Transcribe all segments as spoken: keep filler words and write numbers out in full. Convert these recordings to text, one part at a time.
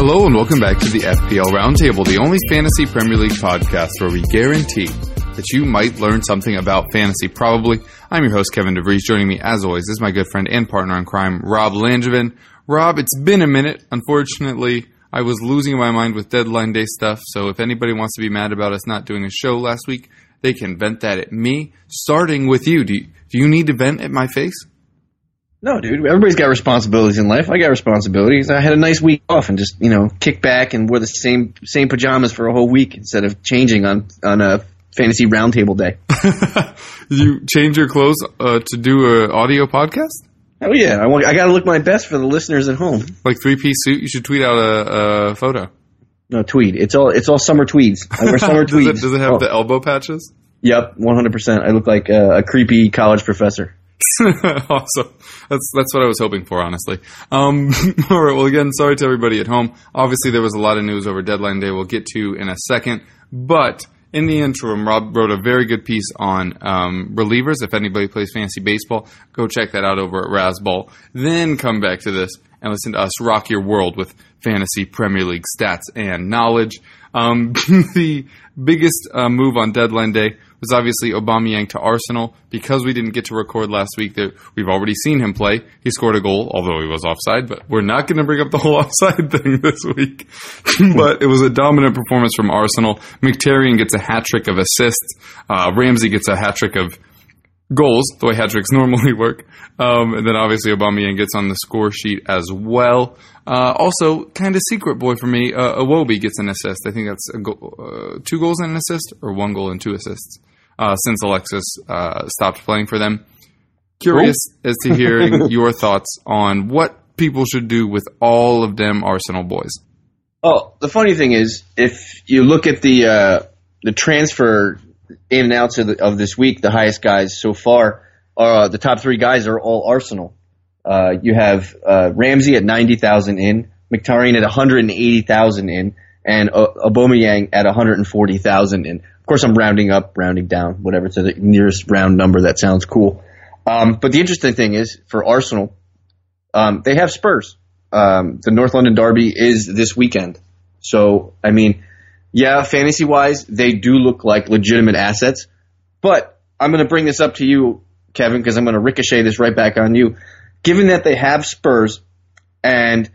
Hello and welcome back to the F P L Roundtable, the only fantasy Premier League podcast where we guarantee that you might learn something about fantasy, probably. I'm your host, Kevin DeVries. Joining me, as always, is my good friend and partner in crime, Rob Langevin. Rob, it's been a minute. Unfortunately, I was losing my mind with deadline day stuff, so if anybody wants to be mad about us not doing a show last week, they can vent that at me, starting with you. Do you, do you need to vent at my face? No, dude. Everybody's got responsibilities in life. I got responsibilities. I had a nice week off and just, you know, kicked back and wore the same same pajamas for a whole week instead of changing on, on a fantasy roundtable day. You change your clothes uh, to do an audio podcast? Oh, yeah. I, want, I got to look my best for the listeners at home. Like three-piece suit? You should tweet out a, a photo. No, tweed. It's all it's all summer tweeds. I wear summer does tweeds. It, does it have oh. the elbow patches? Yep, one hundred percent. I look like uh, a creepy college professor. Awesome. That's that's what I was hoping for, honestly. Um, all right. Well, again, sorry to everybody at home. Obviously, there was a lot of news over deadline day. We'll get to in a second. But in the interim, Rob wrote a very good piece on um, relievers. If anybody plays fantasy baseball, go check that out over at Rasball. Then come back to this and listen to us rock your world with fantasy Premier League stats and knowledge. Um, the biggest uh, move on deadline day was obviously Aubameyang to Arsenal. Because we didn't get to record last week, that we've already seen him play. He scored a goal, although he was offside, but we're not going to bring up the whole offside thing this week. But it was a dominant performance from Arsenal. Mkhitaryan gets a hat-trick of assists. Uh, Ramsey gets a hat-trick of goals, the way hat-tricks normally work. Um, and then obviously Aubameyang gets on the score sheet as well. Uh, also, kind of secret boy for me, uh, Iwobi gets an assist. I think that's a go- uh, two goals and an assist, or one goal and two assists, uh, since Alexis uh, stopped playing for them. Curious as to hearing your thoughts on what people should do with all of them Arsenal boys. Oh, the funny thing is, if you look at the uh, the transfer in and outs of, the, of this week, the highest guys so far, uh, the top three guys are all Arsenal. Uh, you have uh, Ramsey at ninety thousand in, Mkhitaryan at one hundred eighty thousand in, and o- Aubameyang at one hundred forty thousand in. Of course, I'm rounding up, rounding down, whatever to the nearest round number. That sounds cool. Um, but the interesting thing is, for Arsenal, um, they have Spurs. Um, the North London Derby is this weekend. So, I mean, yeah, fantasy-wise, they do look like legitimate assets. But I'm going to bring this up to you, Kevin, because I'm going to ricochet this right back on you. Given that they have Spurs and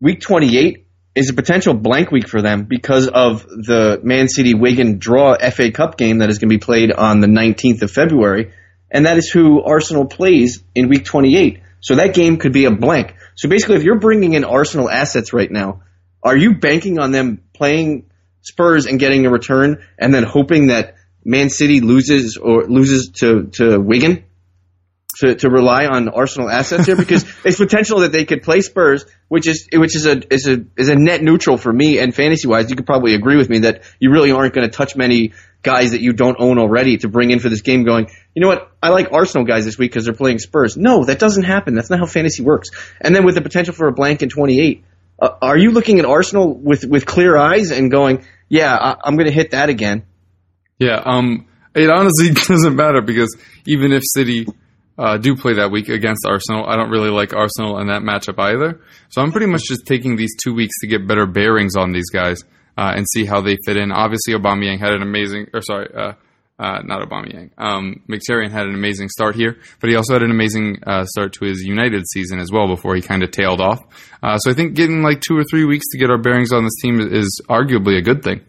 week twenty-eight is a potential blank week for them because of the Man City Wigan draw F A Cup game that is going to be played on the nineteenth of February, and that is who Arsenal plays in week twenty-eight. So that game could be a blank. So basically, if you're bringing in Arsenal assets right now, are you banking on them playing Spurs and getting a return and then hoping that Man City loses or loses to, to Wigan? To, to rely on Arsenal assets here, because it's potential that they could play Spurs, which is which is a is a is a net neutral for me, and fantasy wise, you could probably agree with me that you really aren't going to touch many guys that you don't own already to bring in for this game. Going, you know what? I like Arsenal guys this week because they're playing Spurs. No, that doesn't happen. That's not how fantasy works. And then with the potential for a blank in twenty-eight, uh, are you looking at Arsenal with with clear eyes and going, yeah, I, I'm going to hit that again? Yeah, um, it honestly doesn't matter because even if City Uh, do play that week against Arsenal, I don't really like Arsenal in that matchup either. So I'm pretty much just taking these two weeks to get better bearings on these guys uh, and see how they fit in. Obviously, Aubameyang had an amazing, or sorry, uh, uh, not Aubameyang. Um, Mkhitaryan had an amazing start here, but he also had an amazing uh, start to his United season as well before he kind of tailed off. Uh, so I think getting like two or three weeks to get our bearings on this team is arguably a good thing.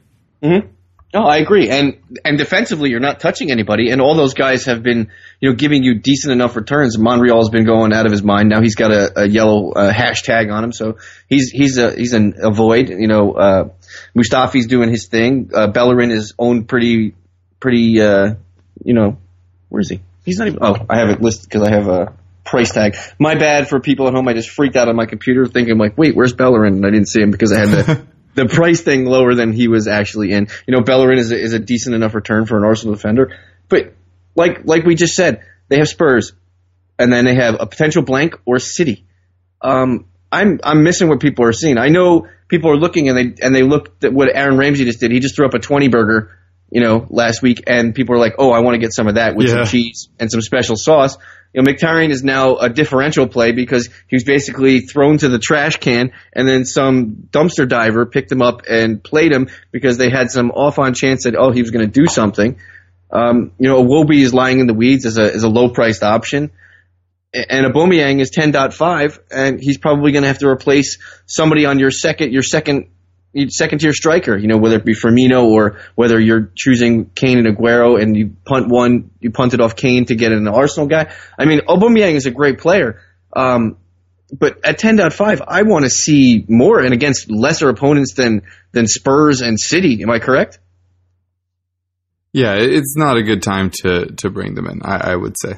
Mm-hmm. No, I agree. And and defensively, you're not touching anybody. And all those guys have been, you know, giving you decent enough returns. Monreal's been going out of his mind. Now he's got a, a yellow uh, hashtag on him. So he's he's a, he's an avoid, you know. Uh, Mustafi's doing his thing. Uh, Bellerin is owned pretty, pretty. Uh, you know, where is he? He's not even. Oh, I have it listed because I have a price tag. My bad for people at home. I just freaked out on my computer thinking like, wait, where's Bellerin? And I didn't see him because I had the the price thing lower than he was actually in. You know, Bellerin is a, is a decent enough return for an Arsenal defender, but like like we just said, they have Spurs, and then they have a potential blank or City. Um, I'm I'm missing what people are seeing. I know people are looking and they and they looked at what Aaron Ramsey just did. He just threw up a twenty burger, you know, last week, and people are like, "Oh, I want to get some of that with yeah. some cheese and some special sauce." You know, Mkhitaryan is now a differential play because he was basically thrown to the trash can, and then some dumpster diver picked him up and played him because they had some off-on chance that oh, he was going to do something. Um, you know, Iwobi is lying in the weeds as a as a low-priced option. And Aubameyang is ten point five, and he's probably going to have to replace somebody on your second, your second, your second tier striker. You know, whether it be Firmino or whether you're choosing Kane and Aguero, and you punt one, you punt it off Kane to get an Arsenal guy. I mean, Aubameyang is a great player, um, but at ten point five, I want to see more and against lesser opponents than than Spurs and City. Am I correct? Yeah, it's not a good time to to bring them in. I, I would say.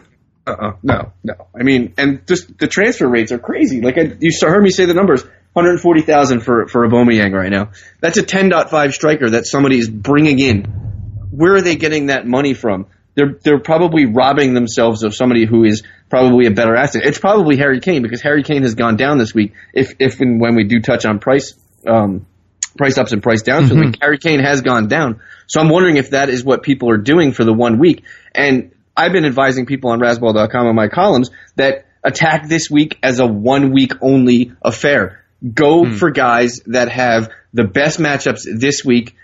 Uh-uh, no, no. I mean, and just the transfer rates are crazy. Like, I, you heard me say the numbers, one hundred forty thousand dollars for, for Aubameyang right now. That's a ten point five striker that somebody is bringing in. Where are they getting that money from? They're they're probably robbing themselves of somebody who is probably a better asset. It's probably Harry Kane because Harry Kane has gone down this week. If if and when we do touch on price um, price ups and price downs, mm-hmm. like, Harry Kane has gone down. So I'm wondering if that is what people are doing for the one week. And I've been advising people on rasball dot com on my columns that attack this week as a one-week only affair. Go hmm. for guys that have the best matchups this week.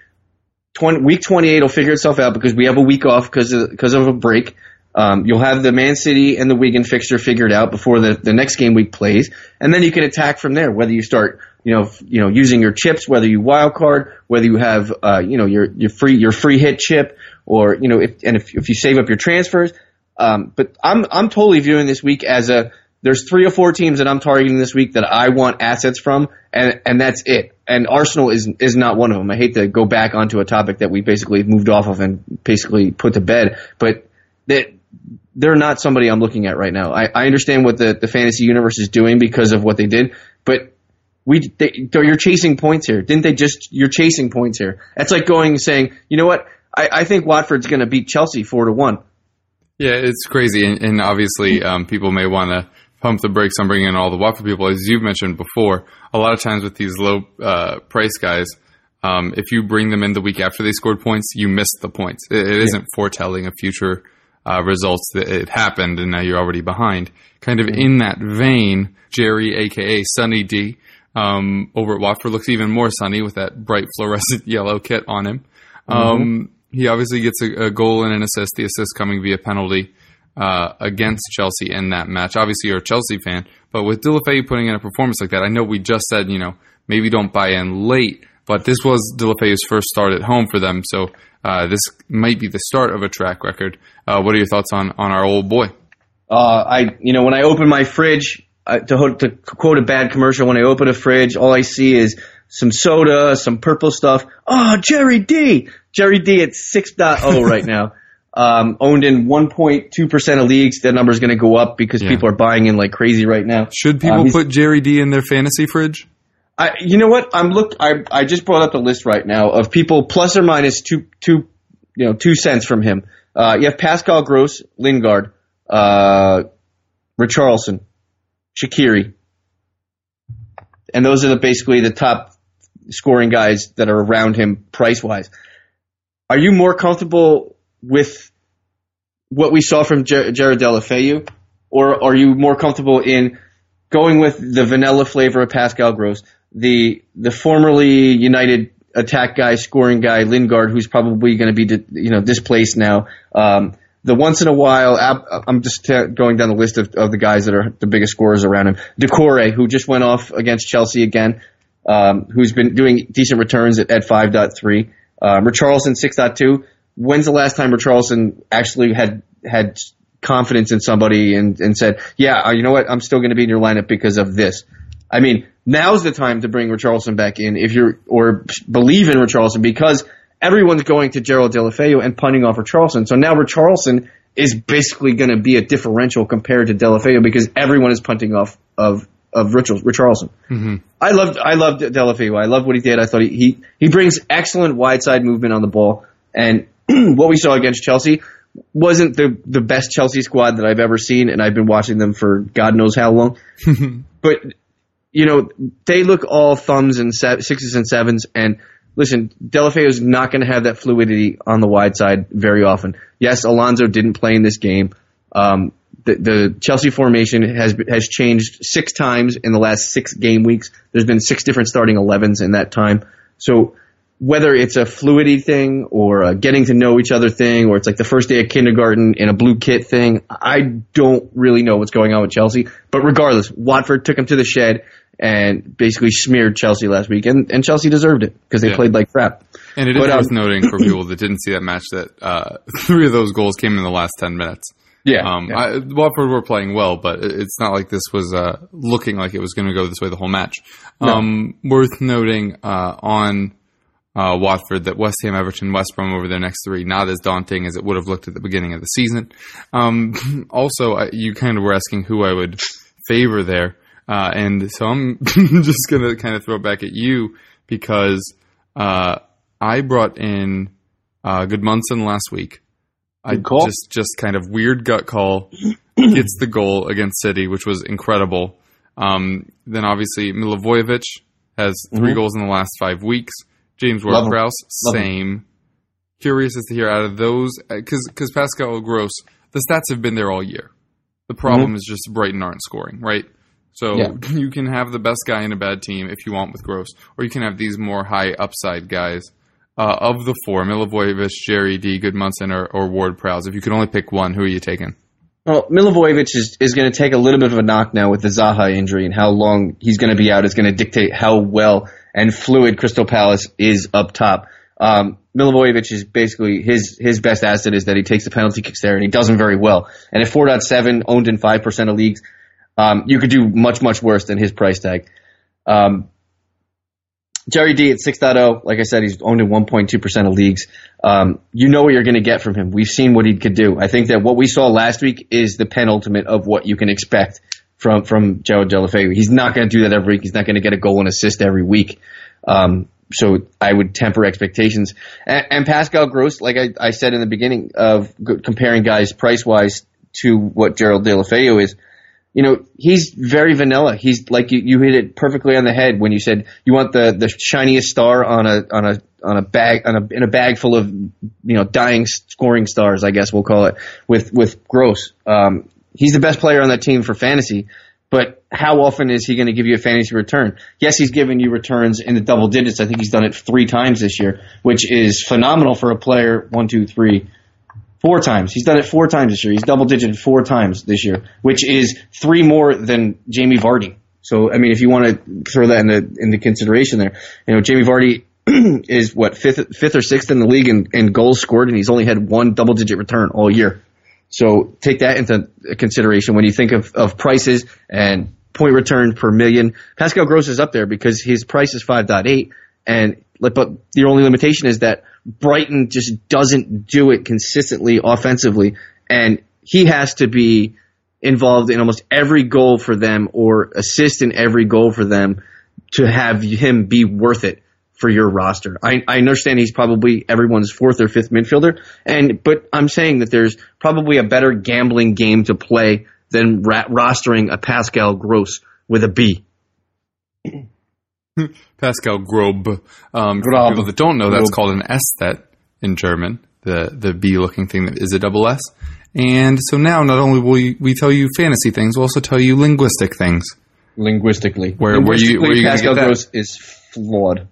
twenty, week twenty-eight will figure itself out because we have a week off because of, because of a break. Um, you'll have the Man City and the Wigan fixture figured out before the, the next game week plays, and then you can attack from there. Whether you start, you know, you know, using your chips, whether you wild card, whether you have, uh, you know, your your free your free hit chip, or you know, if and if if you save up your transfers. Um, but I'm I'm totally viewing this week as a there's three or four teams that I'm targeting this week that I want assets from, and and that's it. And Arsenal is is not one of them. I hate to go back onto a topic that we basically moved off of and basically put to bed, but that. They're not somebody I'm looking at right now. I, I understand what the, the fantasy universe is doing because of what they did, but we they, you're chasing points here. Didn't they just – you're chasing points here. That's like going and saying, you know what, I, I think Watford's going to beat Chelsea four to one. Yeah, it's crazy, and, and obviously um, people may want to pump the brakes on bringing in all the Watford people. As you've mentioned before, a lot of times with these low uh, price guys – um, if you bring them in the week after they scored points, you missed the points. It, it isn't yeah. foretelling a future – Uh, results that it happened and now you're already behind. Kind of in that vein, Jerry, aka Sunny D, um, over at Watford looks even more sunny with that bright fluorescent yellow kit on him. Um, mm-hmm. He obviously gets a, a goal and an assist. The assist coming via penalty uh, against Chelsea in that match. Obviously, you're a Chelsea fan, but with Deulofeu putting in a performance like that, I know we just said you know maybe don't buy in late, but this was Deulofeu's first start at home for them, so. Uh, this might be the start of a track record. Uh, what are your thoughts on, on our old boy? Uh, I, you know, when I open my fridge, uh, to, ho- to quote a bad commercial, when I open a fridge, all I see is some soda, some purple stuff. Oh, Jerry D! Jerry D at six point oh right now. Um, owned in one point two percent of leagues. That number's going to go up because yeah. people are buying in like crazy right now. Should people um, put Jerry D in their fantasy fridge? I, you know what? I'm look. I I just brought up the list right now of people plus or minus two two, you know, two cents from him. Uh, you have Pascal Gross, Lingard, uh, Richarlison, Shaqiri, and those are the, basically the top scoring guys that are around him price wise. Are you more comfortable with what we saw from Ger- Gerard Deulofeu, or are you more comfortable in going with the vanilla flavor of Pascal Gross? The the formerly United attack guy, scoring guy, Lingard, who's probably going to be di- you know displaced now. Um, the once in a while, I'm just t- going down the list of, of the guys that are the biggest scorers around him. Decore, who just went off against Chelsea again, um, who's been doing decent returns at, at five point three. Uh, Richarlison, six point two. When's the last time Richarlison actually had had confidence in somebody and, and said, yeah, you know what, I'm still going to be in your lineup because of this? I mean, now's the time to bring Richarlison back in if you're or believe in Richarlison, because everyone's going to Gerald Deulofeu and punting off Richarlison. So now Richarlison is basically going to be a differential compared to Deulofeu because everyone is punting off of of Richarlison. Mm-hmm. I loved I loved Deulofeu. I loved what he did. I thought he he, he brings excellent wide side movement on the ball, and what we saw against Chelsea wasn't the the best Chelsea squad that I've ever seen, and I've been watching them for God knows how long. But you know, they look all thumbs and se- sixes and sevens, and listen, Deulofeu's not going to have that fluidity on the wide side very often. Yes, Alonso didn't play in this game. Um, the, the Chelsea formation has has changed six times in the last six game weeks. There's been six different starting elevens in that time. So whether it's a fluidity thing or a getting to know each other thing, or it's like the first day of kindergarten in a blue kit thing, I don't really know what's going on with Chelsea. But regardless, Watford took him to the shed and basically smeared Chelsea last week, and, and Chelsea deserved it because they yeah. played like crap. And it but, is um, worth noting for people that didn't see that match that uh, three of those goals came in the last ten minutes. Yeah, um, yeah. I, Watford were playing well, but it's not like this was uh, looking like it was going to go this way the whole match. Um, no. Worth noting uh, on uh, Watford that West Ham, Everton, West Brom over their next three, not as daunting as it would have looked at the beginning of the season. Um, also, uh, you kind of were asking who I would favor there. Uh, and so I'm just going to kind of throw it back at you because uh, I brought in uh, Goodmunson last week. I just just kind of weird gut call, gets the goal against City, which was incredible. Um, then obviously Milivojevic has three mm-hmm. goals in the last five weeks. James Ward-Prowse, same. Him. Curious as to hear out of those, because because Pascal Gross, the stats have been there all year. The problem mm-hmm. is just Brighton aren't scoring, right? So yeah. you can have the best guy in a bad team if you want with Gross, or you can have these more high upside guys. Uh, of the four, Milivojevic, Jerry D, Goodmunson, or, or Ward-Prowse, if you could only pick one, who are you taking? Well, Milivojevic is, is going to take a little bit of a knock now with the Zaha injury, and how long he's going to be out is going to dictate how well and fluid Crystal Palace is up top. Um, Milivojevic is basically his his best asset is that he takes the penalty kicks there, and he does them very well. And at four point seven, owned in five percent of leagues, Um, you could do much, much worse than his price tag. Um, Jerry D at six point oh, like I said, he's owned in one point two percent of leagues. Um, you know what you're going to get from him. We've seen what he could do. I think that what we saw last week is the penultimate of what you can expect from, from Gerald Deulofeu. He's not going to do that every week. He's not going to get a goal and assist every week. Um, so I would temper expectations. And, and Pascal Gross, like I, I said in the beginning of g- comparing guys price-wise to what Gerald Deulofeu is, you know, he's very vanilla. He's like you, you hit it perfectly on the head when you said you want the, the shiniest star on a on a on a bag on a in a bag full of, you know, dying scoring stars, I guess we'll call it, with with Gross. Um, he's the best player on that team for fantasy, but how often is he going to give you a fantasy return? Yes, he's given you returns in the double digits. I think he's done it three times this year, which is phenomenal for a player. One, two, three. Four times. He's done it four times this year. He's double-digit four times this year, which is three more than Jamie Vardy. So, I mean, if you want to throw that into, into consideration there, you know, Jamie Vardy is, what, fifth fifth or sixth in the league in, in goals scored, and he's only had one double-digit return all year. So take that into consideration when you think of, of prices and point return per million. Pascal Gross is up there because his price is five point eight, and but your only limitation is that Brighton just doesn't do it consistently offensively, and he has to be involved in almost every goal for them or assist in every goal for them to have him be worth it for your roster. I, I understand he's probably everyone's fourth or fifth midfielder, and but I'm saying that there's probably a better gambling game to play than ra- rostering a Pascal Gross with a B. Pascal Grobe. Um, for Grob. People that don't know, that's Grob. Called an Estet in German, the, the B-looking thing that is a double S. And so now not only will we, we tell you fantasy things, we'll also tell you linguistic things. Linguistically. Where, Linguistically, where you, where you Pascal Gross is flawed.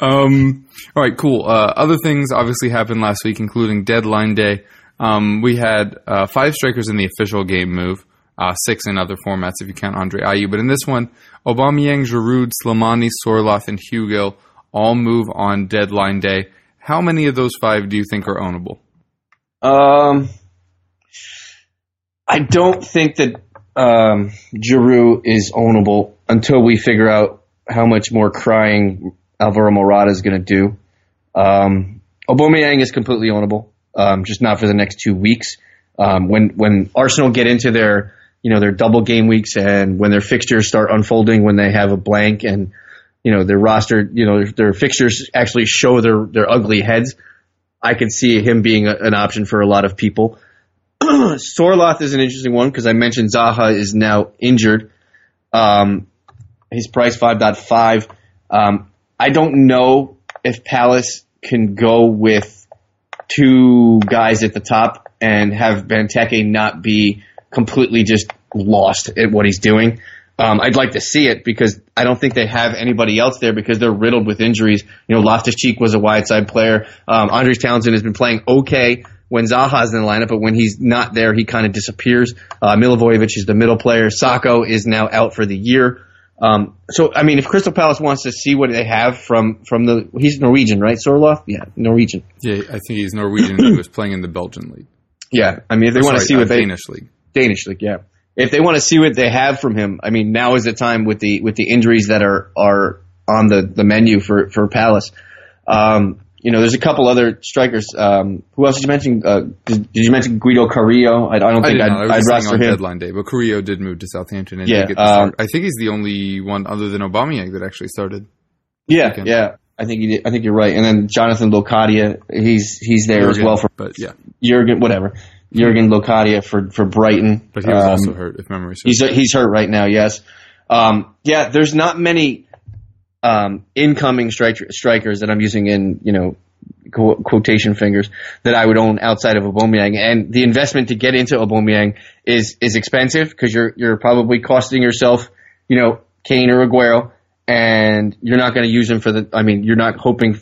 um, all right, cool. Uh, other things obviously happened last week, including deadline day. Um, we had uh, five strikers in the official game move. Uh, six in other formats if you count Andre Ayew. But in this one, Aubameyang, Giroud, Slimani, Sorloth, and Hugill all move on deadline day. How many of those five do you think are ownable? Um, I don't think that um, Giroud is ownable until we figure out how much more crying Alvaro Morata is going to do. Um, Aubameyang is completely ownable, um, just not for the next two weeks. Um, when when Arsenal get into their you know their double game weeks and when their fixtures start unfolding, when they have a blank and you know their roster, you know their, their fixtures actually show their, their ugly heads, I could see him being a, an option for a lot of people. Sorloth is an interesting one because I mentioned Zaha is now injured. Um, his price five point five. Um, I don't know if Palace can go with two guys at the top and have Benteke not be completely just lost at what he's doing. Um, I'd like to see it because I don't think they have anybody else there because they're riddled with injuries. You know, Loftus-Cheek was a wide side player. Um, Andreas Townsend has been playing okay when Zaha's in the lineup, but when he's not there, he kind of disappears. Uh, Milivojevic is the middle player. Sakho is now out for the year. Um, so, I mean, if Crystal Palace wants to see what they have from, from the – he's Norwegian, right, Sorloth? Yeah, Norwegian. Yeah, I think he's Norwegian. He was playing in the Belgian league. Yeah, I mean, if they oh, want sorry, to see what uh, they – Danish league. Danish league, yeah. If they want to see what they have from him, I mean, now is the time with the with the injuries that are, are on the, the menu for, for Palace. Um, you know, there's a couple other strikers. Um, who else did you mention? Uh, did, did you mention Guido Carrillo? I, I don't think I I'd, I'd roster on him. Deadline day, but Carrillo did move to Southampton. And yeah, get the um, I think he's the only one other than Aubameyang that actually started. Yeah, weekend. yeah. I think you did, I think you're right. And then Jonathan Locadia, he's he's there Jürgen, as well for but yeah. Jürgen, whatever. Jürgen Locadia for, for Brighton. But he was um, also hurt, if memory serves. He's, he's hurt right now, yes. Um, yeah, there's not many um, incoming strik- strikers that I'm using in, you know, qu- quotation fingers that I would own outside of Aubameyang. And the investment to get into Aubameyang is is expensive because you're you're probably costing yourself, you know, Kane or Aguero, and you're not going to use him for the. I mean, you're not hoping.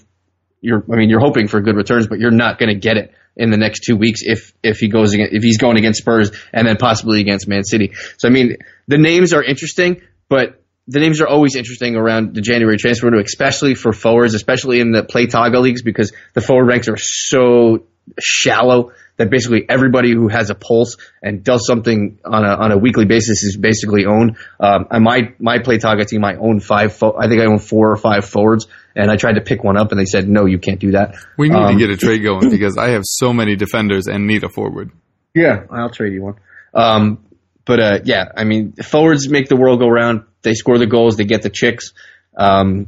You're I mean, you're hoping for good returns, but you're not going to get it in the next two weeks if if he goes against, if he's going against Spurs and then possibly against Man City. So, I mean, the names are interesting, but the names are always interesting around the January transfer window, especially for forwards, especially in the play Taga leagues, because the forward ranks are so shallow that basically everybody who has a pulse and does something on a on a weekly basis is basically owned. Um, and my my play Taga team, I own five. Fo- I think I own four or five forwards, and I tried to pick one up, and they said, "No, you can't do that." We need um, to get a trade going because I have so many defenders and need a forward. Yeah, I'll trade you one. Um, but uh, yeah, I mean, forwards make the world go round. They score the goals. They get the chicks. Um,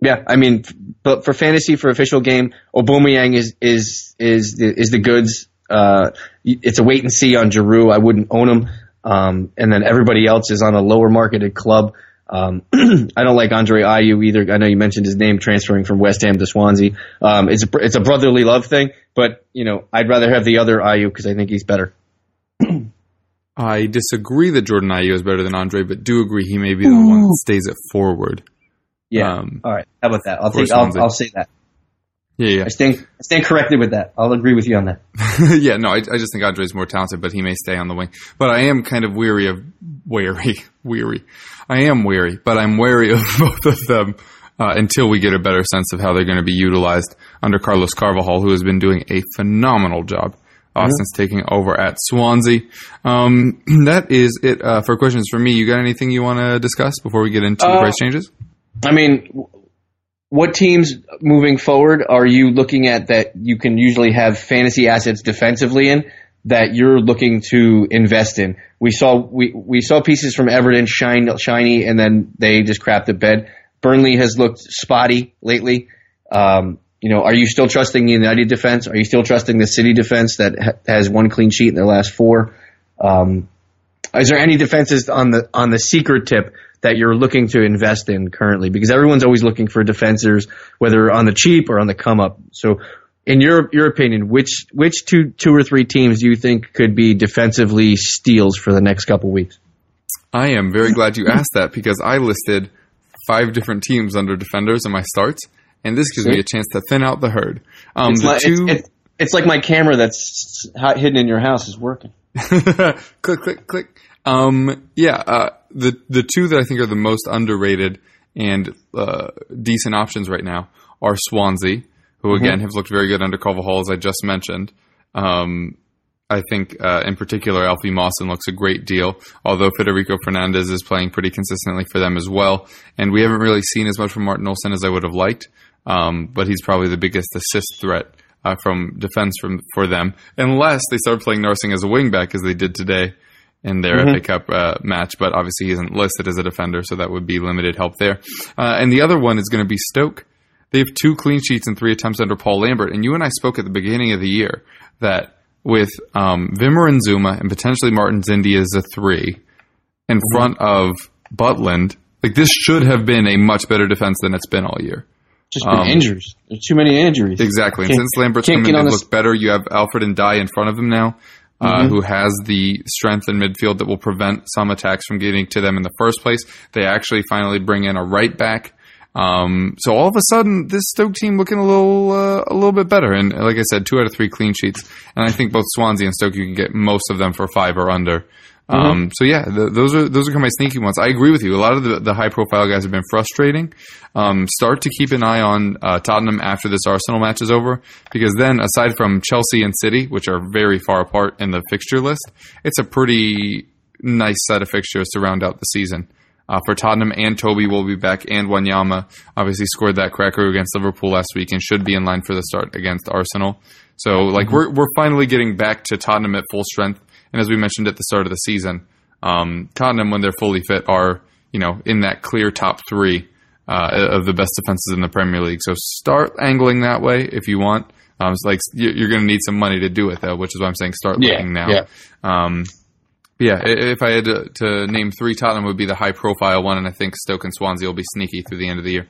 Yeah, I mean, but for fantasy, for official game, Aubameyang is is is the, is the goods. Uh, it's a wait and see on Giroud. I wouldn't own him, um, and then everybody else is on a lower marketed club. Um, I don't like Andre Ayew either. I know you mentioned his name transferring from West Ham to Swansea. Um, it's a, it's a brotherly love thing, but you know, I'd rather have the other Ayew because I think he's better. I disagree that Jordan Ayew is better than Andre, but do agree he may be the Ooh. one that stays at forward. Yeah. Um, All right. How about that? I'll think, I'll, I'll say that. Yeah, yeah. I stand, I stand corrected with that. I'll agree with you on that. yeah, no, I, I just think Andre's more talented, but he may stay on the wing. But I am kind of weary of weary, weary. I am weary, but I'm wary of both of them uh, until we get a better sense of how they're going to be utilized under Carlos Carvajal, who has been doing a phenomenal job uh, mm-hmm. since taking over at Swansea. Um, that is it uh, for questions from me. You got anything you want to discuss before we get into uh, the price changes? I mean, what teams moving forward are you looking at that you can usually have fantasy assets defensively in that you're looking to invest in? We saw we, we saw pieces from Everton shine shiny, and then they just crapped the bed. Burnley has looked spotty lately. Um, you know, are you still trusting the United defense? Are you still trusting the City defense that ha- has one clean sheet in their last four? Um, is there any defenses on the on the secret tip that you're looking to invest in currently? Because everyone's always looking for defenders, whether on the cheap or on the come up. So in your your opinion, which which two two or three teams do you think could be defensively steals for the next couple weeks? I am very glad you asked that because I listed five different teams under defenders in my starts, and this gives See? me a chance to thin out the herd. Um, it's, the like, two- it's, it's, it's like my camera that's hidden in your house is working. click, click, click. Um, yeah, uh, the, the two that I think are the most underrated and, uh, decent options right now are Swansea, who again mm-hmm. have looked very good under Carvajal, as I just mentioned. Um, I think uh, in particular Alfie Mawson looks a great deal, although Federico Fernandez is playing pretty consistently for them as well. And we haven't really seen as much from Martin Olsen as I would have liked, um, but he's probably the biggest assist threat uh, from defense from for them, unless they start playing Narsing as a wingback as they did today in their mm-hmm. F A Cup uh, match. But obviously he isn't listed as a defender, so that would be limited help there. Uh, and the other one is going to be Stoke. They have two clean sheets and three attempts under Paul Lambert. And you and I spoke at the beginning of the year that with um, Wimmer and Zuma and potentially Martin Zindy as a three in mm-hmm. front of Butland, like this should have been a much better defense than it's been all year. Just been um, injuries. There's too many injuries. Exactly. And since Lambert's come in, they've looked better. You have Alfred and Dye in front of him now, uh, mm-hmm. who has the strength in midfield that will prevent some attacks from getting to them in the first place. They actually finally bring in a right back. Um, so all of a sudden, this Stoke team looking a little, uh, a little bit better. And like I said, two out of three clean sheets. And I think both Swansea and Stoke, you can get most of them for five or under. Mm-hmm. Um, so yeah, the, those are, those are kind of my sneaky ones. I agree with you. A lot of the, the high profile guys have been frustrating. Um, start to keep an eye on, uh, Tottenham after this Arsenal match is over, because then aside from Chelsea and City, which are very far apart in the fixture list, it's a pretty nice set of fixtures to round out the season. Uh, for Tottenham, and Toby will be back, and Wanyama obviously scored that cracker against Liverpool last week and should be in line for the start against Arsenal. So, like, mm-hmm. we're we're finally getting back to Tottenham at full strength. And as we mentioned at the start of the season, um, Tottenham, when they're fully fit, are, you know, in that clear top three uh, of the best defenses in the Premier League. So start angling that way if you want. Um, it's like you're going to need some money to do it, though, which is why I'm saying start yeah, looking now. Yeah. Um, Yeah, if I had to, to name three, Tottenham would be the high-profile one, and I think Stoke and Swansea will be sneaky through the end of the year.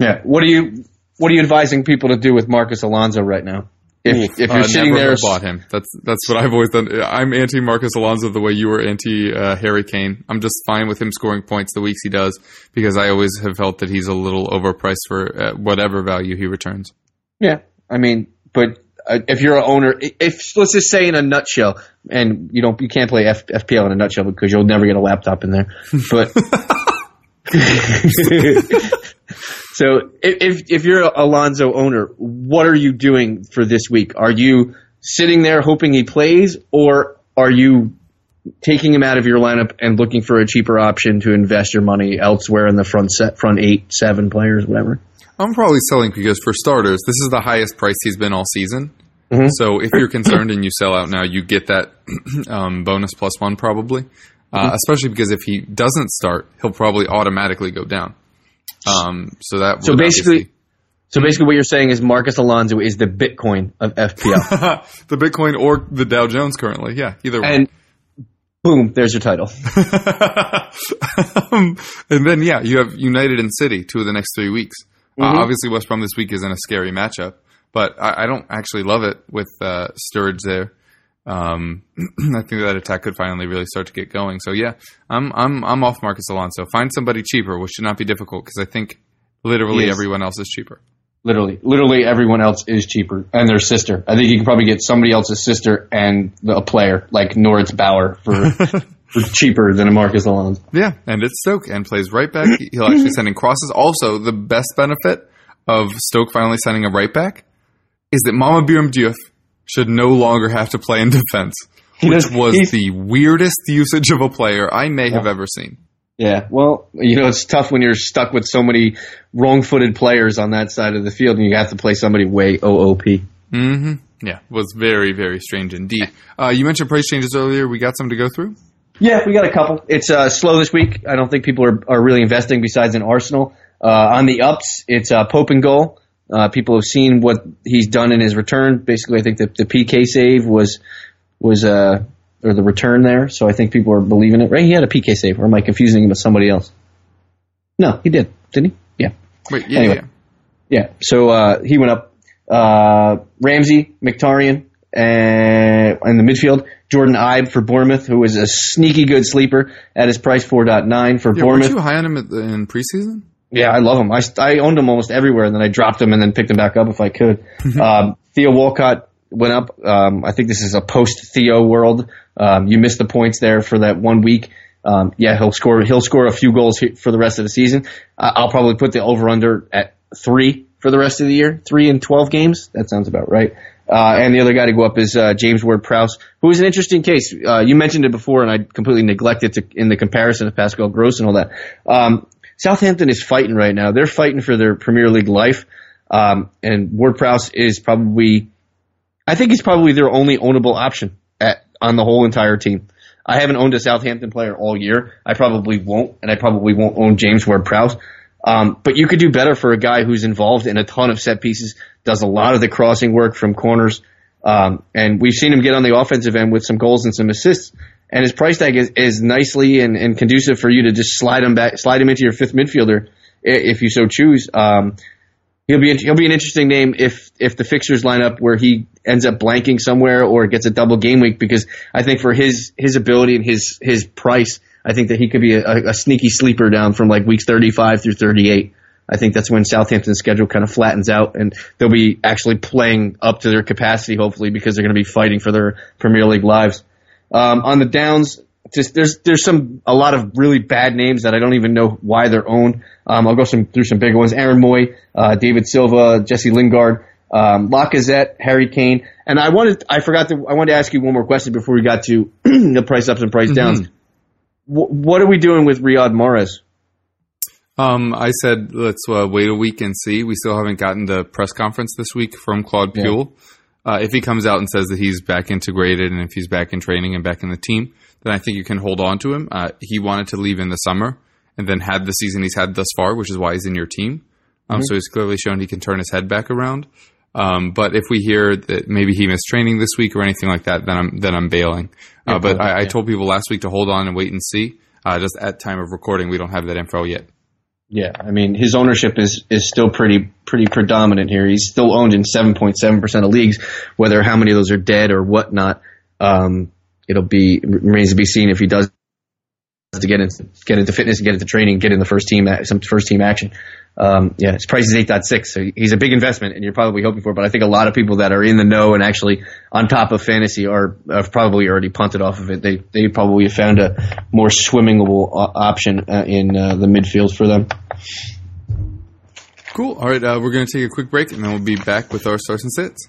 Yeah, what are you what are you advising people to do with Marcus Alonso right now? If, if you're uh, sitting never there, have bought him. That's that's what I've always done. I'm anti Marcus Alonso the way you were anti uh, Harry Kane. I'm just fine with him scoring points the weeks he does because I always have felt that he's a little overpriced for uh, whatever value he returns. Yeah, I mean, but. Uh, if you're an owner, if let's just say in a nutshell, and you don't, you can't play F, FPL in a nutshell because you'll never get a laptop in there. But so if if you're an Alonso owner, what are you doing for this week? Are you sitting there hoping he plays, or are you taking him out of your lineup and looking for a cheaper option to invest your money elsewhere in the front set, front eight, seven players, whatever? I'm probably selling because, for starters, this is the highest price he's been all season. Mm-hmm. So if you're concerned and you sell out now, you get that um, bonus plus one probably, mm-hmm. uh, especially because if he doesn't start, he'll probably automatically go down. Um, so that. So basically, obviously... so basically, what you're saying is Marcus Alonso is the Bitcoin of F P L. The Bitcoin or the Dow Jones currently, yeah, either way. And boom, there's your title. um, and then, yeah, you have United and City, two of the next three weeks. Uh, mm-hmm. Obviously, West Brom this week isn't a scary matchup, but I, I don't actually love it with uh, Sturridge there. Um, I think that attack could finally really start to get going. So yeah, I'm I'm I'm off Marcus Alonso. Find somebody cheaper, which should not be difficult because I think literally everyone else is cheaper. Literally, literally everyone else is cheaper, and their sister. I think you can probably get somebody else's sister and a player like Noritz Bauer for. Cheaper than a Marcus Alonso. Yeah, and it's Stoke and plays right back. He'll actually send in crosses. Also, the best benefit of Stoke finally sending a right back is that Mama Biram Diouf should no longer have to play in defense, which was the weirdest usage of a player I may yeah. have ever seen. Yeah, well, you know, it's tough when you're stuck with so many wrong-footed players on that side of the field and you have to play somebody way O O P. Mm-hmm. Yeah, was very, very strange indeed. Uh, you mentioned price changes earlier. We got some to go through? Yeah, we got a couple. It's uh, slow this week. I don't think people are, are really investing besides in Arsenal. Uh, on the ups, it's uh, Pope and goal. Uh, people have seen what he's done in his return. Basically, I think the, the P K save was was uh, or the return there. So I think people are believing it. Right? He had a P K save. Or am I confusing him with somebody else? No, he did. Didn't he? Yeah. Wait, yeah, anyway. yeah. Yeah. So uh, he went up. Uh, Ramsey, Mkhitaryan. Uh, in the midfield, Jordan Ibe for Bournemouth, who is a sneaky good sleeper at his price four point nine for yeah, Bournemouth. Were you high on him at the, in preseason? Yeah, I love him. I, I owned him almost everywhere, and then I dropped him and then picked him back up if I could. um, Theo Walcott went up. Um, I think this is a post-Theo world. Um, you missed the points there for that one week. Um, yeah, he'll score. He'll score a few goals for the rest of the season. Uh, I'll probably put the over/under at three for the rest of the year. Three in twelve games. That sounds about right. Uh, and the other guy to go up is uh, James Ward-Prowse, who is an interesting case. Uh, you mentioned it before, and I completely neglected to in the comparison of Pascal Gross and all that. Um, Southampton is fighting right now. They're fighting for their Premier League life, um, and Ward-Prowse is probably – I think he's probably their only ownable option at, on the whole entire team. I haven't owned a Southampton player all year. I probably won't, and I probably won't own James Ward-Prowse. Um, but you could do better for a guy who's involved in a ton of set pieces, does a lot of the crossing work from corners, um, and we've seen him get on the offensive end with some goals and some assists. And his price tag is, is nicely and, and conducive for you to just slide him back, slide him into your fifth midfielder if you so choose. Um, he'll be he'll be an interesting name if if the fixtures line up where he ends up blanking somewhere or gets a double game week, because I think for his his ability and his his price, I think that he could be a, a sneaky sleeper down from like weeks thirty-five through thirty-eight. I think that's when Southampton's schedule kind of flattens out, and they'll be actually playing up to their capacity, hopefully, because they're going to be fighting for their Premier League lives. Um, on the downs, just there's there's some a lot of really bad names that I don't even know why they're owned. Um, I'll go some through some bigger ones: Aaron Moy, uh, David Silva, Jesse Lingard, um, Lacazette, Harry Kane. And I wanted I forgot to I wanted to ask you one more question before we got to the price ups and price downs. Mm-hmm. What are we doing with Riyad Mahrez? Um, I said let's uh, wait a week and see. We still haven't gotten the press conference this week from Claude Puel. Yeah. Uh, if he comes out and says that he's back integrated and if he's back in training and back in the team, then I think you can hold on to him. Uh, he wanted to leave in the summer and then had the season he's had thus far, which is why he's in your team. Um, mm-hmm. So he's clearly shown he can turn his head back around. Um, but if we hear that maybe he missed training this week or anything like that, then I'm then I'm bailing. Uh, but I, I told people last week to hold on and wait and see. Uh, just at time of recording, we don't have that info yet. Yeah, I mean, his ownership is, is still pretty pretty predominant here. He's still owned in seven point seven percent of leagues. Whether how many of those are dead or whatnot, um, it'll be remains to be seen if he does to get into get into fitness and get into training, get in the first team some first team action. Um, yeah, his price is eight point six, so he's a big investment, and you're probably hoping for it. But I think a lot of people that are in the know and actually on top of fantasy are have probably already punted off of it. They they probably found a more swimmingable option uh, in uh, the midfield for them. Cool. All right, uh, we're going to take a quick break, and then we'll be back with our starts and sits.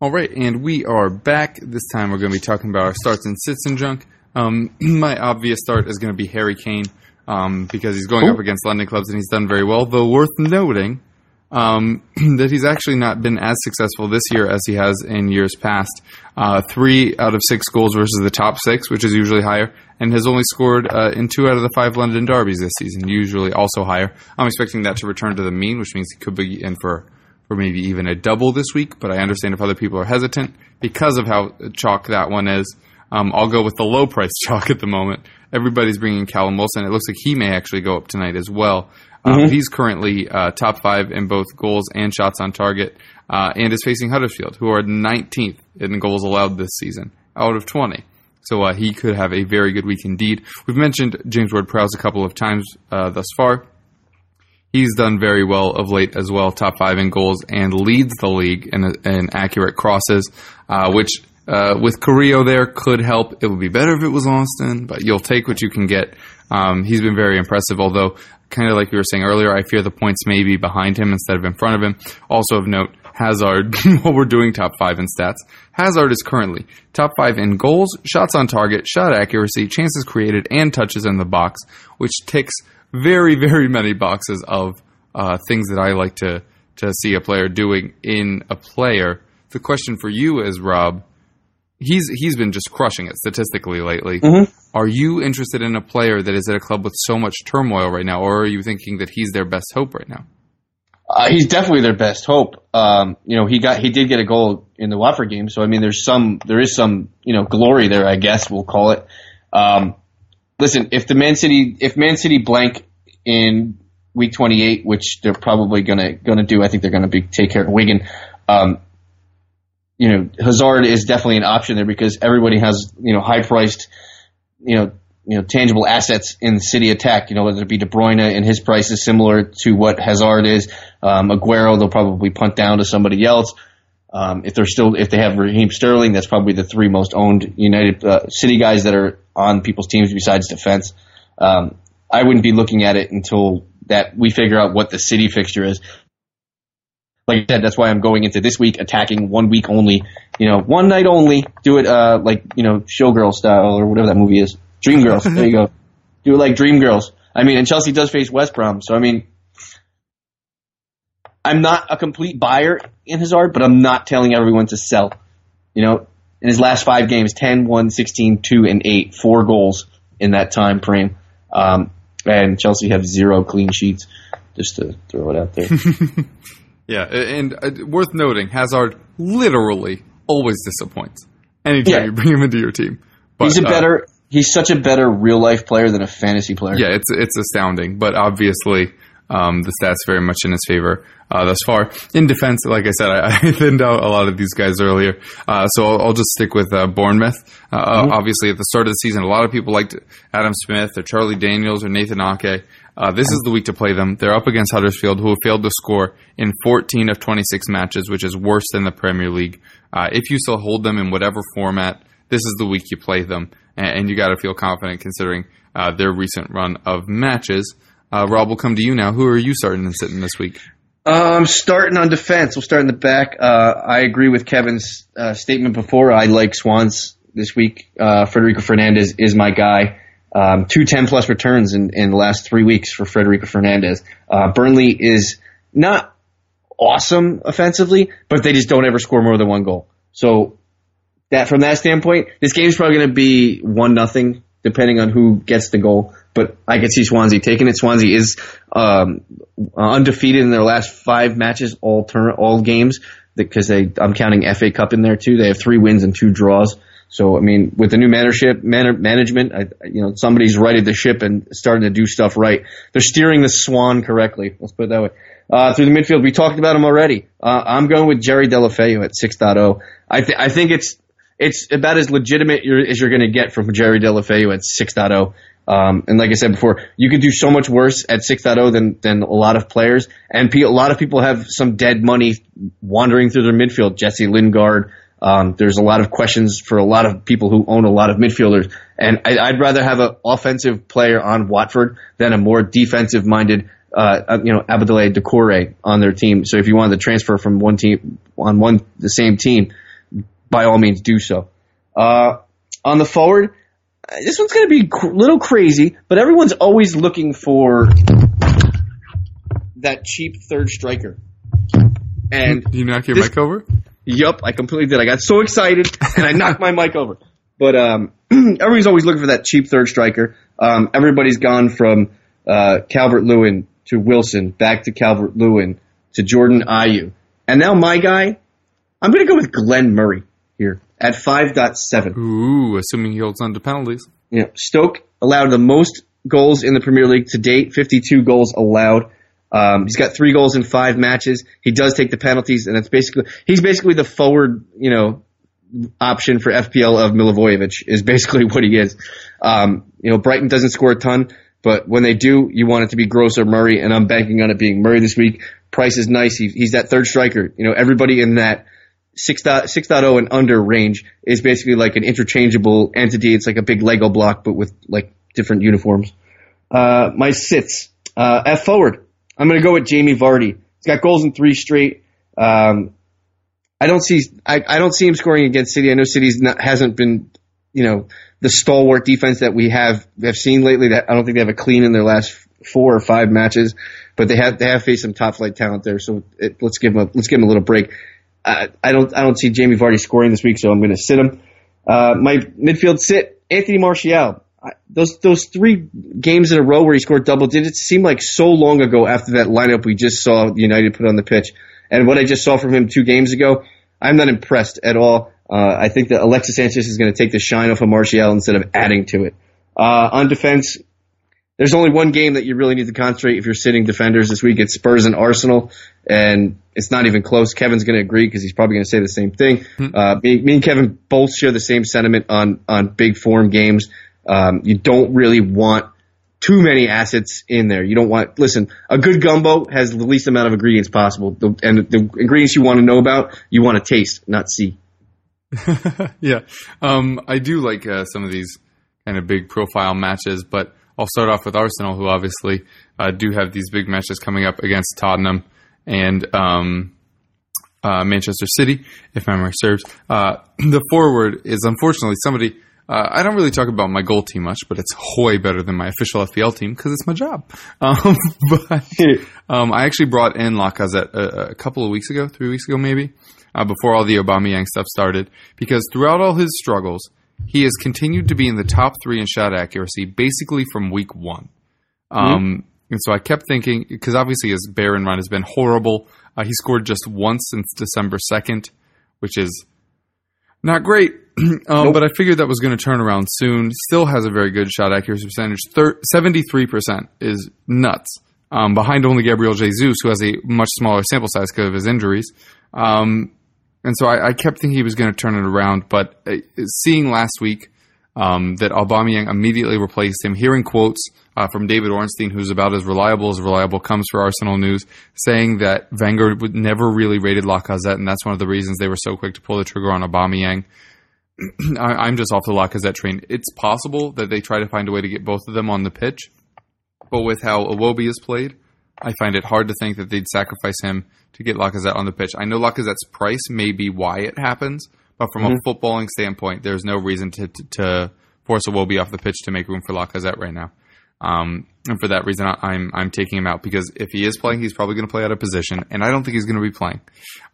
All right, and we are back. This time we're going to be talking about our starts and sits and junk. Um, my obvious start is going to be Harry Kane um, because he's going Ooh. up against London clubs and he's done very well, though worth noting um, that he's actually not been as successful this year as he has in years past. Uh, three out of six goals versus the top six, which is usually higher, and has only scored uh, in two out of the five London derbies this season, usually also higher. I'm expecting that to return to the mean, which means he could be in for... or maybe even a double this week, but I understand if other people are hesitant because of how chalk that one is. Um, I'll go with the low-price chalk at the moment. Everybody's bringing Callum Wilson. It looks like he may actually go up tonight as well. Um, mm-hmm. He's currently uh, top five in both goals and shots on target, uh, and is facing Huddersfield, who are nineteenth in goals allowed this season, out of twenty. So uh, he could have a very good week indeed. We've mentioned James Ward-Prowse a couple of times uh, thus far. He's done very well of late as well, top five in goals, and leads the league in, in accurate crosses, uh, which uh, with Carrillo there could help. It would be better if it was Austin, but you'll take what you can get. Um, he's been very impressive, although kind of like we were saying earlier, I fear the points may be behind him instead of in front of him. Also of note, Hazard, while we're doing top five in stats, Hazard is currently top five in goals, shots on target, shot accuracy, chances created, and touches in the box, which ticks very, very many boxes of uh, things that I like to, to see a player doing in a player. The question for you is, Rob, he's he's been just crushing it statistically lately. Mm-hmm. Are you interested in a player that is at a club with so much turmoil right now, or are you thinking that he's their best hope right now? Uh, he's definitely their best hope. Um, you know, he got he did get a goal in the Watford game, so I mean, there's some there is some you know glory there, I guess we'll call it. Um, Listen, if the Man City if Man City blank in week twenty-eight, which they're probably going to going to do. I think they're going to be take care of Wigan. Um, you know, Hazard is definitely an option there because everybody has, you know, high-priced, you know, you know, tangible assets in the City attack, you know, whether it be De Bruyne and his price is similar to what Hazard is. Um, Aguero, they'll probably punt down to somebody else. Um, if they're still, if they have Raheem Sterling, that's probably the three most owned United uh, City guys that are on people's teams besides defense. Um, I wouldn't be looking at it until that we figure out what the City fixture is. Like I said, that's why I'm going into this week attacking one week only, you know, one night only. Do it uh, like, you know, Showgirl style or whatever that movie is. Dreamgirls, there you go. Do it like Dreamgirls. I mean, and Chelsea does face West Brom, so I mean, I'm not a complete buyer in Hazard, but I'm not telling everyone to sell. You know, in his last five games, ten, one, sixteen, two, and eight, four goals in that time frame. Um, and Chelsea have zero clean sheets, just to throw it out there. Yeah, and uh, worth noting, Hazard literally always disappoints anytime yeah. you bring him into your team. But, He's a better... Uh, He's such a better real-life player than a fantasy player. Yeah, it's it's astounding. But obviously, um, the stats very much in his favor uh, thus far. In defense, like I said, I, I thinned out a lot of these guys earlier. Uh, so I'll, I'll just stick with uh, Bournemouth. Uh, mm-hmm. Obviously, at the start of the season, a lot of people liked Adam Smith or Charlie Daniels or Nathan Ake. Uh, this is the week to play them. They're up against Huddersfield, who have failed to score in fourteen of twenty-six matches, which is worse than the Premier League. Uh, if you still hold them in whatever format, this is the week you play them. And you got to feel confident considering uh, their recent run of matches. Uh, Rob, we'll come to you now. Who are you starting and sitting this week? I'm um, starting on defense. We'll start in the back. Uh, I agree with Kevin's uh, statement before. I like Swans this week. Uh, Federico Fernandez is my guy. Um, two ten-plus returns in, in the last three weeks for Federico Fernandez. Uh, Burnley is not awesome offensively, but they just don't ever score more than one goal. So... That from that standpoint, this game's probably going to be one nothing, depending on who gets the goal. But I could see Swansea taking it. Swansea is um, undefeated in their last five matches, all turn, all games, because they. I'm counting F A Cup in there too. They have three wins and two draws. So I mean, with the new managership, man, management, I, you know, somebody's righted the ship and starting to do stuff right. They're steering the Swan correctly. Let's put it that way. Uh, through the midfield, we talked about him already. Uh, I'm going with Jerry Deulofeu at six point oh. I, th- I think it's. It's about as legitimate you're, as you're going to get from Jerry Deulofeu at six point oh. Um, and like I said before, you can do so much worse at six point oh than, than a lot of players. And pe- a lot of people have some dead money wandering through their midfield. Jesse Lingard. Um, there's a lot of questions for a lot of people who own a lot of midfielders. And I, I'd rather have an offensive player on Watford than a more defensive-minded Uh, you know, Abdoulaye Doucouré on their team. So if you wanted to transfer from one team on one the same team, by all means, do so. Uh, on the forward, this one's going to be a little crazy, but everyone's always looking for that cheap third striker. And did you knock your this, mic over? Yup, I completely did. I got so excited, and I knocked my mic over. But um, everybody's always looking for that cheap third striker. Um, everybody's gone from uh, Calvert-Lewin to Wilson, back to Calvert-Lewin, to Jordan Ayew. And now my guy, I'm going to go with Glenn Murray here at five point seven. Ooh, assuming he holds on to penalties. Yeah, Stoke allowed the most goals in the Premier League to date, fifty-two goals allowed. Um, he's got three goals in five matches. He does take the penalties, and it's basically he's basically the forward, you know, option for F P L of Milivojevic is basically what he is. Um, you know, Brighton doesn't score a ton. But when they do, you want it to be Gross or Murray, and I'm banking on it being Murray this week. Price is nice. He, he's that third striker. You know, everybody in that six point oh and under range is basically like an interchangeable entity. It's like a big Lego block, but with like different uniforms. Uh, my sits. Uh, at forward, I'm going to go with Jamie Vardy. He's got goals in three straight. Um, I don't see I, I don't see him scoring against City. I know City hasn't been, you know, the stalwart defense that we have have seen lately. That I don't think they have a clean in their last four or five matches, but they have they have faced some top flight talent there. So it, let's give them a, let's give them a little break. I, I don't I don't see Jamie Vardy scoring this week, so I'm going to sit him. Uh, my midfield sit, Anthony Martial. I, those those three games in a row where he scored double digits seemed like so long ago after that lineup we just saw United put on the pitch, and what I just saw from him two games ago, I'm not impressed at all. Uh, I think that Alexis Sanchez is going to take the shine off of Martial instead of adding to it. Uh, on defense, there's only one game that you really need to concentrate if you're sitting defenders this week. It's Spurs and Arsenal, and it's not even close. Kevin's going to agree because he's probably going to say the same thing. Uh, me, me and Kevin both share the same sentiment on on big form games. Um, you don't really want too many assets in there. You don't want – listen, a good gumbo has the least amount of ingredients possible, the, and the ingredients you want to know about, you want to taste, not see. yeah. Um, I do like uh, some of these kind of big profile matches, but – I'll start off with Arsenal, who obviously uh, do have these big matches coming up against Tottenham and um, uh, Manchester City, if memory serves. Uh, the forward is unfortunately somebody uh, – I don't really talk about my goal team much, but it's way better than my official F P L team because it's my job. Um, but um, I actually brought in Lacazette a, a couple of weeks ago, three weeks ago maybe, uh, before all the Aubameyang stuff started, because throughout all his struggles – he has continued to be in the top three in shot accuracy, basically from week one. Um, mm-hmm. And so I kept thinking, because obviously his Bellerin run has been horrible. Uh, he scored just once since December second, which is not great. um, nope. But I figured that was going to turn around soon. Still has a very good shot accuracy percentage. Thir- seventy-three percent is nuts. Um, behind only Gabriel Jesus, who has a much smaller sample size because of his injuries. Um And so I, I kept thinking he was going to turn it around, but uh, seeing last week um, that Aubameyang immediately replaced him, hearing quotes uh, from David Ornstein, who's about as reliable as reliable comes for Arsenal News, saying that Wenger would never really rated Lacazette, and that's one of the reasons they were so quick to pull the trigger on Aubameyang. I, I'm just off the Lacazette train. It's possible that they try to find a way to get both of them on the pitch, but with how Iwobi has played, I find it hard to think that they'd sacrifice him to get Lacazette on the pitch. I know Lacazette's price may be why it happens, but from mm-hmm. a footballing standpoint, there's no reason to, to, to force Iwobi off the pitch to make room for Lacazette right now. Um, and for that reason, I, I'm I'm taking him out, because if he is playing, he's probably going to play out of position, and I don't think he's going to be playing.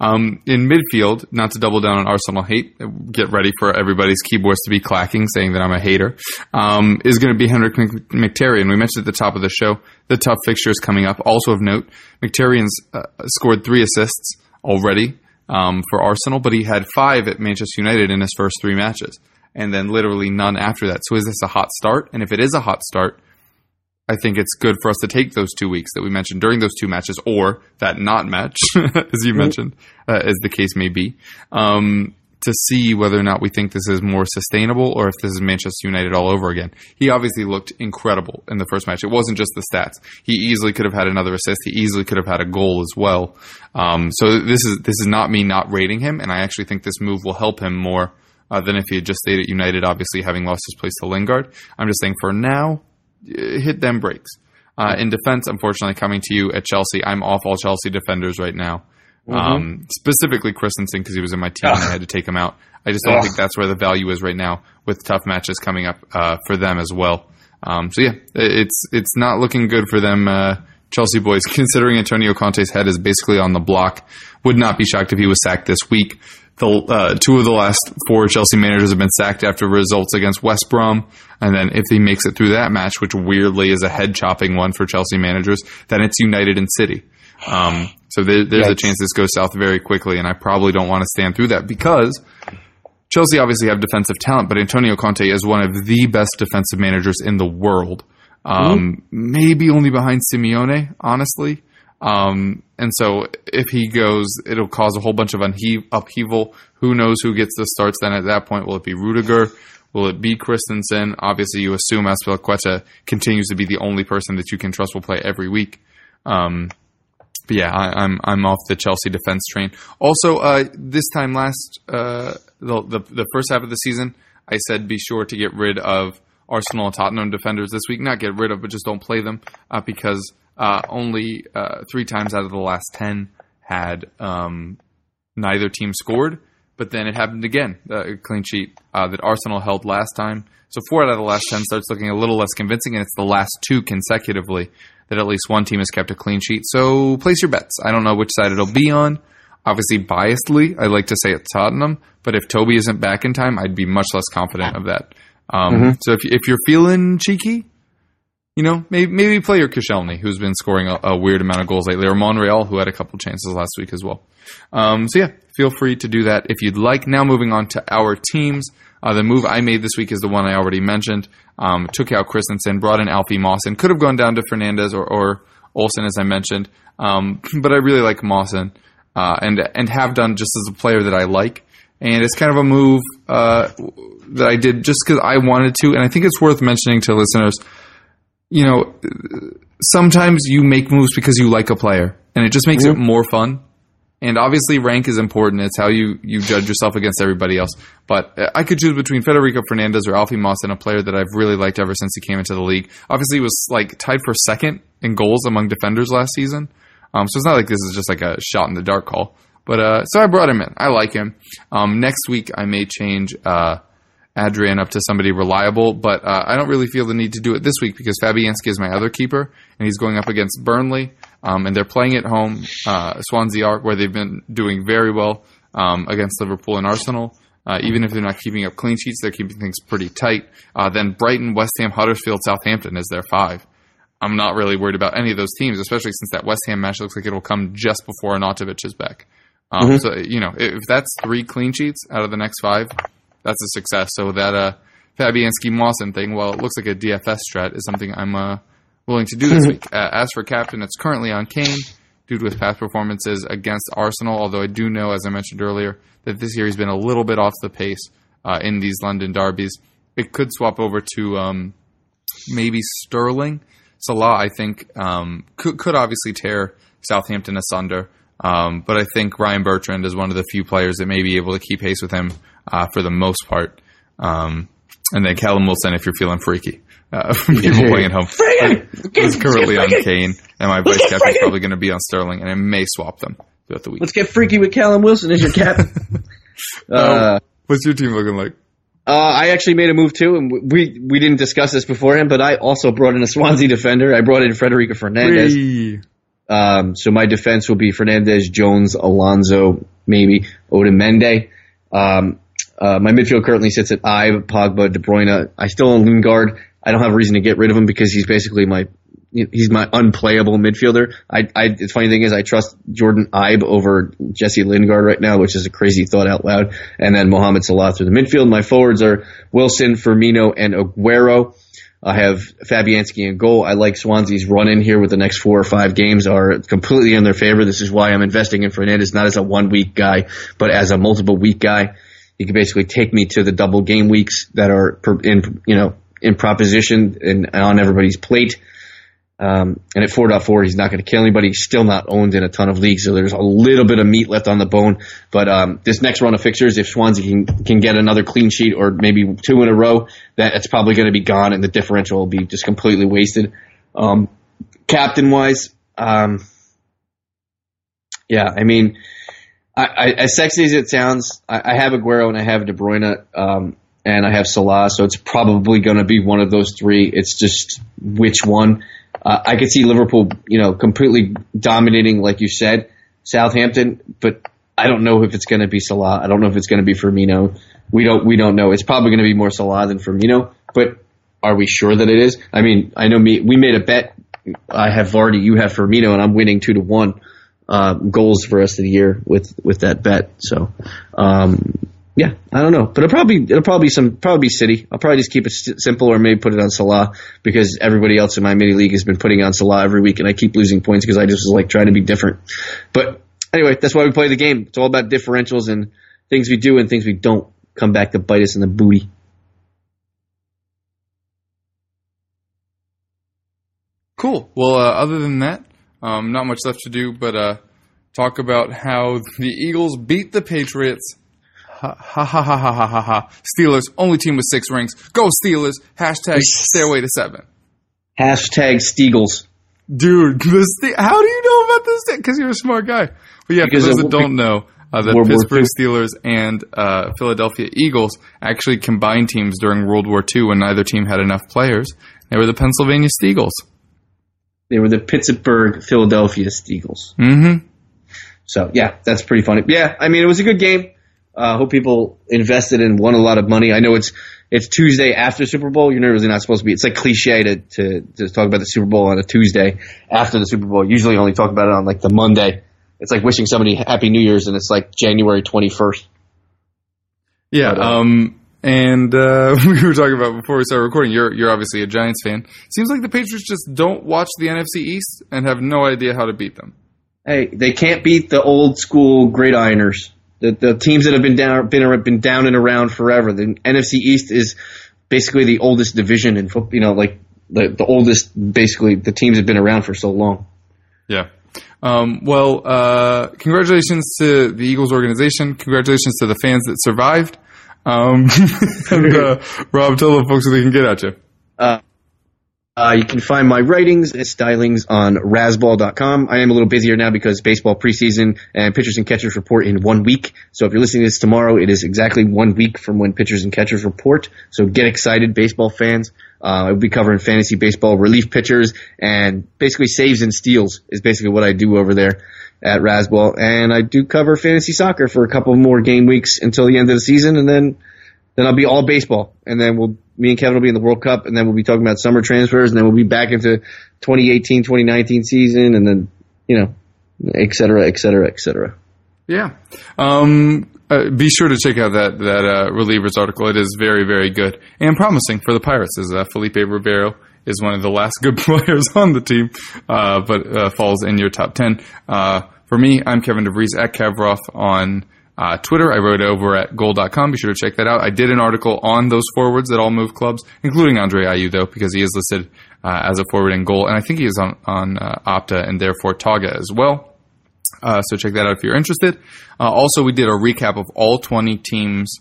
Um, in midfield, not to double down on Arsenal hate, get ready for everybody's keyboards to be clacking, saying that I'm a hater, um, is going to be Henrik Mkhitaryan. We mentioned at the top of the show the tough fixtures coming up. Also of note, Mkhitaryan's uh, scored three assists already um, for Arsenal, but he had five at Manchester United in his first three matches, and then literally none after that. So is this a hot start? And if it is a hot start, I think it's good for us to take those two weeks that we mentioned during those two matches, or that not match, as you mentioned, uh, as the case may be, um, to see whether or not we think this is more sustainable or if this is Manchester United all over again. He obviously looked incredible in the first match. It wasn't just the stats. He easily could have had another assist. He easily could have had a goal as well. Um, so this is this is not me not rating him, and I actually think this move will help him more uh, than if he had just stayed at United, obviously having lost his place to Lingard. I'm just saying for now, hit them breaks. Uh, in defense, unfortunately, coming to you at Chelsea, I'm off all Chelsea defenders right now. Mm-hmm. Um, specifically Christensen, because he was in my team Ugh. and I had to take him out. I just don't Ugh. think that's where the value is right now, with tough matches coming up uh, for them as well. Um, so yeah, it's it's not looking good for them, uh, Chelsea boys, considering Antonio Conte's head is basically on the block. Would not be shocked if he was sacked this week. The, uh, two of the last four Chelsea managers have been sacked after results against West Brom. And then if he makes it through that match, which weirdly is a head-chopping one for Chelsea managers, then it's United and City. Um, so there, there's Yikes. a chance this goes south very quickly, and I probably don't want to stand through that, because Chelsea obviously have defensive talent, but Antonio Conte is one of the best defensive managers in the world. Um, mm-hmm. Maybe only behind Simeone, honestly. Um, and so if he goes, it'll cause a whole bunch of unhe- upheaval. Who knows who gets the starts then at that point? Will it be Rudiger? Will it be Christensen? Obviously, you assume Azpilicueta continues to be the only person that you can trust will play every week. Um, but yeah, I, I'm, I'm off the Chelsea defense train. Also, uh, this time last, uh, the, the, the first half of the season, I said, be sure to get rid of Arsenal and Tottenham defenders this week. Not get rid of, but just don't play them, uh, because Uh, only uh, three times out of the last ten had um, neither team scored, but then it happened again, a uh, clean sheet uh, that Arsenal held last time. So four out of the last ten starts looking a little less convincing, and it's the last two consecutively that at least one team has kept a clean sheet. So place your bets. I don't know which side it'll be on. Obviously, biasedly, I like to say it's Tottenham, but if Toby isn't back in time, I'd be much less confident of that. Um, mm-hmm. So if, if you're feeling cheeky, You know, maybe maybe play your Koscielny, who's been scoring a, a weird amount of goals lately, or Monreal, who had a couple chances last week as well. Um, so, yeah, feel free to do that if you'd like. Now moving on to our teams. Uh, the move I made this week is the one I already mentioned. Um, took out Christensen, brought in Alfie Mawson, and could have gone down to Fernandez or, or Olsen, as I mentioned. Um, but I really like Mawson uh, and, and have done just as a player that I like. And it's kind of a move uh, that I did just because I wanted to. And I think it's worth mentioning to listeners, you know, sometimes you make moves because you like a player, and it just makes mm-hmm. it more fun. And obviously rank is important. It's how you, you judge yourself against everybody else. But I could choose between Federico Fernandez or Alfie Mawson, a player that I've really liked ever since he came into the league. Obviously, he was like tied for second in goals among defenders last season. Um, so it's not like this is just like a shot in the dark call. But uh, so I brought him in. I like him. Um, next week, I may change uh, Adrian up to somebody reliable. But uh, I don't really feel the need to do it this week because Fabianski is my other keeper, and he's going up against Burnley. Um, and they're playing at home, uh, Swansea are, where they've been doing very well um, against Liverpool and Arsenal. Uh, even if they're not keeping up clean sheets, they're keeping things pretty tight. Uh, then Brighton, West Ham, Huddersfield, Southampton is their five. I'm not really worried about any of those teams, especially since that West Ham match looks like it'll come just before Arnautovic is back. Um, mm-hmm. So, you know, if that's three clean sheets out of the next five, that's a success. So that uh, Fabianski-Mawson thing, well, it looks like a D F S strat, is something I'm... Uh, willing to do this week. Uh, as for captain, it's currently on Kane, due to his past performances against Arsenal, although I do know, as I mentioned earlier, that this year he's been a little bit off the pace uh, in these London derbies. It could swap over to um, maybe Sterling. Salah, I think, um, could, could obviously tear Southampton asunder, um, but I think Ryan Bertrand is one of the few players that may be able to keep pace with him uh, for the most part. Um, and then Callum Wilson, if you're feeling freaky. Uh, people playing at home. It's currently on Kane, and my vice captain is probably going to be on Sterling, and I may swap them throughout the week. Let's get freaky with Callum Wilson as your captain. uh, um, what's your team looking like? Uh, I actually made a move too, and we we didn't discuss this beforehand, but I also brought in a Swansea defender. I brought in Federico Fernandez. Um, so my defense will be Fernandez, Jones, Alonso, maybe Odemende. Um, uh, my midfield currently sits at Ibe, Pogba, De Bruyne. I still own Lingard. I don't have a reason to get rid of him because he's basically my he's my unplayable midfielder. I, I, the funny thing is I trust Jordan Ibe over Jesse Lingard right now, which is a crazy thought out loud. And then Mohamed Salah through the midfield. My forwards are Wilson, Firmino, and Aguero. I have Fabianski in goal. I like Swansea's run in here with the next four or five games are completely in their favor. This is why I'm investing in Fernandes, not as a one-week guy, but as a multiple-week guy. He can basically take me to the double game weeks that are in, you know, in proposition and on everybody's plate. Um, and at four point four, he's not going to kill anybody. He's still not owned in a ton of leagues, so there's a little bit of meat left on the bone. But um, this next run of fixtures, if Swansea can, can get another clean sheet or maybe two in a row, that it's probably going to be gone, and the differential will be just completely wasted. Um, captain-wise, um, yeah, I mean, I, I, as sexy as it sounds, I, I have Aguero and I have De Bruyne. Um, And I have Salah, so it's probably going to be one of those three. It's just which one. Uh, I could see Liverpool, you know, completely dominating, like you said, Southampton. But I don't know if it's going to be Salah. I don't know if it's going to be Firmino. We don't. We don't know. It's probably going to be more Salah than Firmino. But are we sure that it is? I mean, I know me. We made a bet. I have Vardy. You have Firmino, and I'm winning two to one uh, goals for the rest of the year with with that bet. So. Um, Yeah, I don't know, but it'll probably it'll probably some probably be City. I'll probably just keep it st- simple, or maybe put it on Salah because everybody else in my mini league has been putting on Salah every week, and I keep losing points because I just was like trying to be different. But anyway, that's why we play the game. It's all about differentials and things we do and things we don't come back to bite us in the booty. Cool. Well, uh, other than that, um, not much left to do, but uh, talk about how the Eagles beat the Patriots. Ha, ha, ha, ha, ha, ha, ha. Steelers, only team with six rings. Go Steelers. Hashtag stairway to seven. Hashtag Steagles. Dude, the Ste- how do you know about this? Because you're a smart guy. But yeah, because for those that don't know, uh, the Pittsburgh Steelers and uh, Philadelphia Eagles actually combined teams during World War Two when neither team had enough players. They were the Pennsylvania Steagles. They were the Pittsburgh, Philadelphia Steagles. Mm-hmm. So, yeah, that's pretty funny. Yeah, I mean, it was a good game. I uh, hope people invested and won a lot of money. I know it's it's Tuesday after Super Bowl. You're really not supposed to be. It's like cliche to, to, to talk about the Super Bowl on a Tuesday after the Super Bowl. Usually only talk about it on like the Monday. It's like wishing somebody Happy New Year's and it's like January twenty-first. Yeah, um, and uh, we were talking about before we started recording, you're you're obviously a Giants fan. Seems like the Patriots just don't watch the N F C East and have no idea how to beat them. Hey, they can't beat the old school gridironers, the the teams that have been down been been down and around forever. The N F C East is basically the oldest division in football, you know, like the the oldest, basically the teams have been around for so long. Yeah. Um, well, uh, congratulations to the Eagles organization. Congratulations to the fans that survived. Um, and, uh, Rob, tell the folks what they can get at you. Uh, uh, you can find my writings and stylings on rasball dot com. I am a little busier now because baseball preseason and pitchers and catchers report in one week. So if you're listening to this tomorrow, it is exactly one week from when pitchers and catchers report. So get excited, baseball fans. Uh, I'll be covering fantasy baseball, relief pitchers, and basically saves and steals is basically what I do over there at Rasball. And I do cover fantasy soccer for a couple more game weeks until the end of the season, and then then I'll be all baseball. And then we'll me and Kevin will be in the World Cup, and then we'll be talking about summer transfers, and then we'll be back into twenty eighteen twenty nineteen season, and then, you know, et cetera, et cetera, et cetera. Yeah. Um, uh, be sure to check out that that uh, Relievers article. It is very, very good and promising for the Pirates, as uh, Felipe Rivero is one of the last good players on the team, uh, but uh, falls in your top ten. Uh, for me, I'm Kevin DeVries at Kavroff on uh, Twitter. I wrote over at goal dot com. Be sure to check that out. I did an article on those forwards that all move clubs, including Andre Ayew, though, because he is listed uh, as a forward in goal, and I think he is on, on uh, Opta and therefore Taga as well. Uh, so check that out if you're interested. Uh, also, we did a recap of all twenty teams'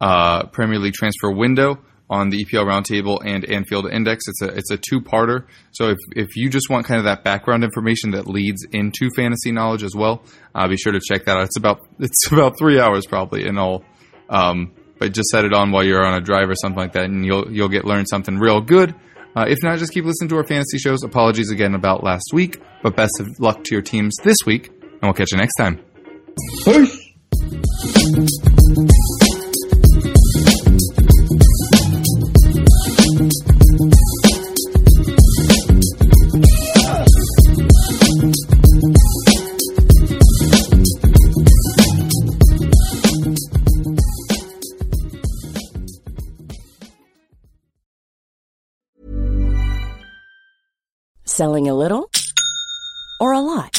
uh, Premier League transfer window on the E P L Roundtable and Anfield Index. It's a it's a two-parter. So if, if you just want kind of that background information that leads into fantasy knowledge as well, uh, be sure to check that out. It's about it's about three hours probably in all, um, but just set it on while you're on a drive or something like that, and you'll you'll get learn something real good. Uh, if not, just keep listening to our fantasy shows. Apologies again about last week, but best of luck to your teams this week. And we'll catch you next time. Bye. Selling a little or a lot?